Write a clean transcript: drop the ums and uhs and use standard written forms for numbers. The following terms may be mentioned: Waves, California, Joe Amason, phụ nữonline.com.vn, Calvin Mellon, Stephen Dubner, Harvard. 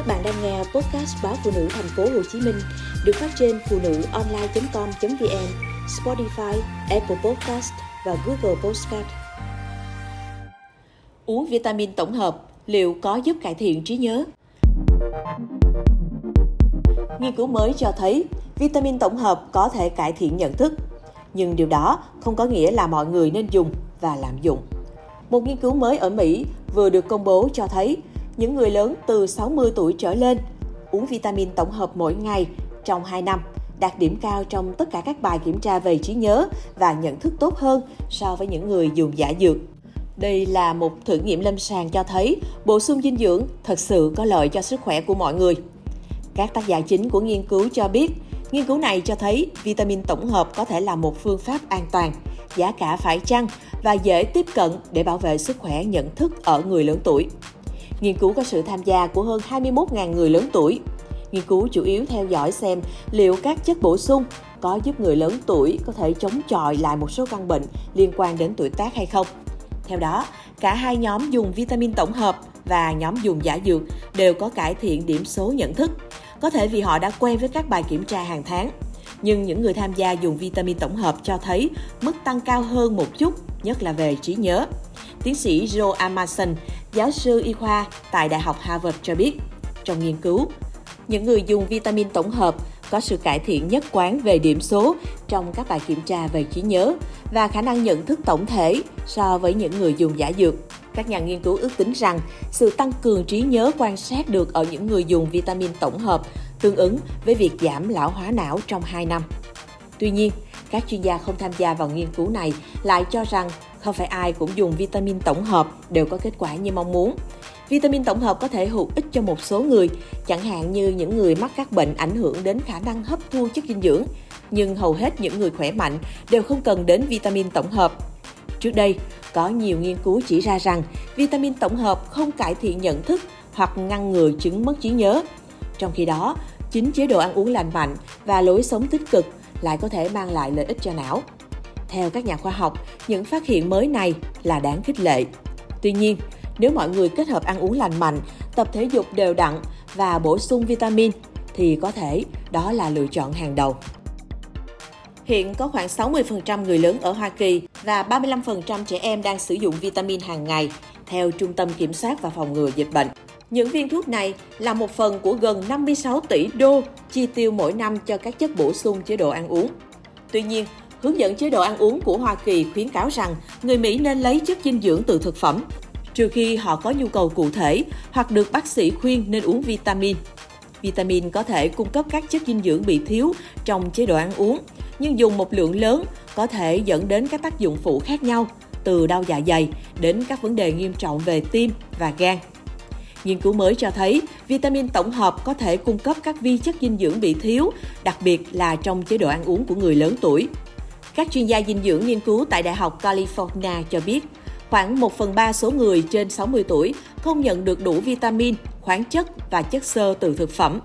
Các bạn đang nghe podcast báo phụ nữ thành phố Hồ Chí Minh được phát trên phụ nữonline.com.vn, Spotify, Apple Podcast và Google Podcast. Uống vitamin tổng hợp liệu có giúp cải thiện trí nhớ? Nghiên cứu mới cho thấy vitamin tổng hợp có thể cải thiện nhận thức, nhưng điều đó không có nghĩa là mọi người nên dùng và lạm dụng. Một nghiên cứu mới ở Mỹ vừa được công bố cho thấy những người lớn từ 60 tuổi trở lên uống vitamin tổng hợp mỗi ngày trong 2 năm đạt điểm cao trong tất cả các bài kiểm tra về trí nhớ và nhận thức tốt hơn so với những người dùng giả dược. Đây là một thử nghiệm lâm sàng cho thấy bổ sung dinh dưỡng thật sự có lợi cho sức khỏe của mọi người. Các tác giả chính của nghiên cứu cho biết, nghiên cứu này cho thấy vitamin tổng hợp có thể là một phương pháp an toàn, giá cả phải chăng và dễ tiếp cận để bảo vệ sức khỏe nhận thức ở người lớn tuổi. Nghiên cứu có sự tham gia của hơn 21.000 người lớn tuổi. Nghiên cứu chủ yếu theo dõi xem liệu các chất bổ sung có giúp người lớn tuổi có thể chống chọi lại một số căn bệnh liên quan đến tuổi tác hay không. Theo đó, cả hai nhóm dùng vitamin tổng hợp và nhóm dùng giả dược đều có cải thiện điểm số nhận thức. Có thể vì họ đã quen với các bài kiểm tra hàng tháng. Nhưng những người tham gia dùng vitamin tổng hợp cho thấy mức tăng cao hơn một chút, nhất là về trí nhớ. Tiến sĩ Joe Amason, giáo sư y khoa tại Đại học Harvard cho biết, trong nghiên cứu, những người dùng vitamin tổng hợp có sự cải thiện nhất quán về điểm số trong các bài kiểm tra về trí nhớ và khả năng nhận thức tổng thể so với những người dùng giả dược. Các nhà nghiên cứu ước tính rằng sự tăng cường trí nhớ quan sát được ở những người dùng vitamin tổng hợp tương ứng với việc giảm lão hóa não trong 2 năm. Tuy nhiên, các chuyên gia không tham gia vào nghiên cứu này lại cho rằng không phải ai cũng dùng vitamin tổng hợp đều có kết quả như mong muốn. Vitamin tổng hợp có thể hữu ích cho một số người, chẳng hạn như những người mắc các bệnh ảnh hưởng đến khả năng hấp thu chất dinh dưỡng. Nhưng hầu hết những người khỏe mạnh đều không cần đến vitamin tổng hợp. Trước đây, có nhiều nghiên cứu chỉ ra rằng vitamin tổng hợp không cải thiện nhận thức hoặc ngăn ngừa chứng mất trí nhớ. Trong khi đó, chính chế độ ăn uống lành mạnh và lối sống tích cực lại có thể mang lại lợi ích cho não. Theo các nhà khoa học, những phát hiện mới này là đáng khích lệ. Tuy nhiên, nếu mọi người kết hợp ăn uống lành mạnh, tập thể dục đều đặn và bổ sung vitamin, thì có thể đó là lựa chọn hàng đầu. Hiện có khoảng 60% người lớn ở Hoa Kỳ và 35% trẻ em đang sử dụng vitamin hàng ngày, theo Trung tâm Kiểm soát và Phòng ngừa Dịch bệnh. Những viên thuốc này là một phần của gần 56 tỷ đô chi tiêu mỗi năm cho các chất bổ sung chế độ ăn uống. Tuy nhiên, hướng dẫn chế độ ăn uống của Hoa Kỳ khuyến cáo rằng người Mỹ nên lấy chất dinh dưỡng từ thực phẩm, trừ khi họ có nhu cầu cụ thể hoặc được bác sĩ khuyên nên uống vitamin. Vitamin có thể cung cấp các chất dinh dưỡng bị thiếu trong chế độ ăn uống, nhưng dùng một lượng lớn có thể dẫn đến các tác dụng phụ khác nhau, từ đau dạ dày đến các vấn đề nghiêm trọng về tim và gan. Nghiên cứu mới cho thấy vitamin tổng hợp có thể cung cấp các vi chất dinh dưỡng bị thiếu, đặc biệt là trong chế độ ăn uống của người lớn tuổi. Các chuyên gia dinh dưỡng nghiên cứu tại Đại học California cho biết, khoảng 1/3 số người trên 60 tuổi không nhận được đủ vitamin, khoáng chất và chất xơ từ thực phẩm.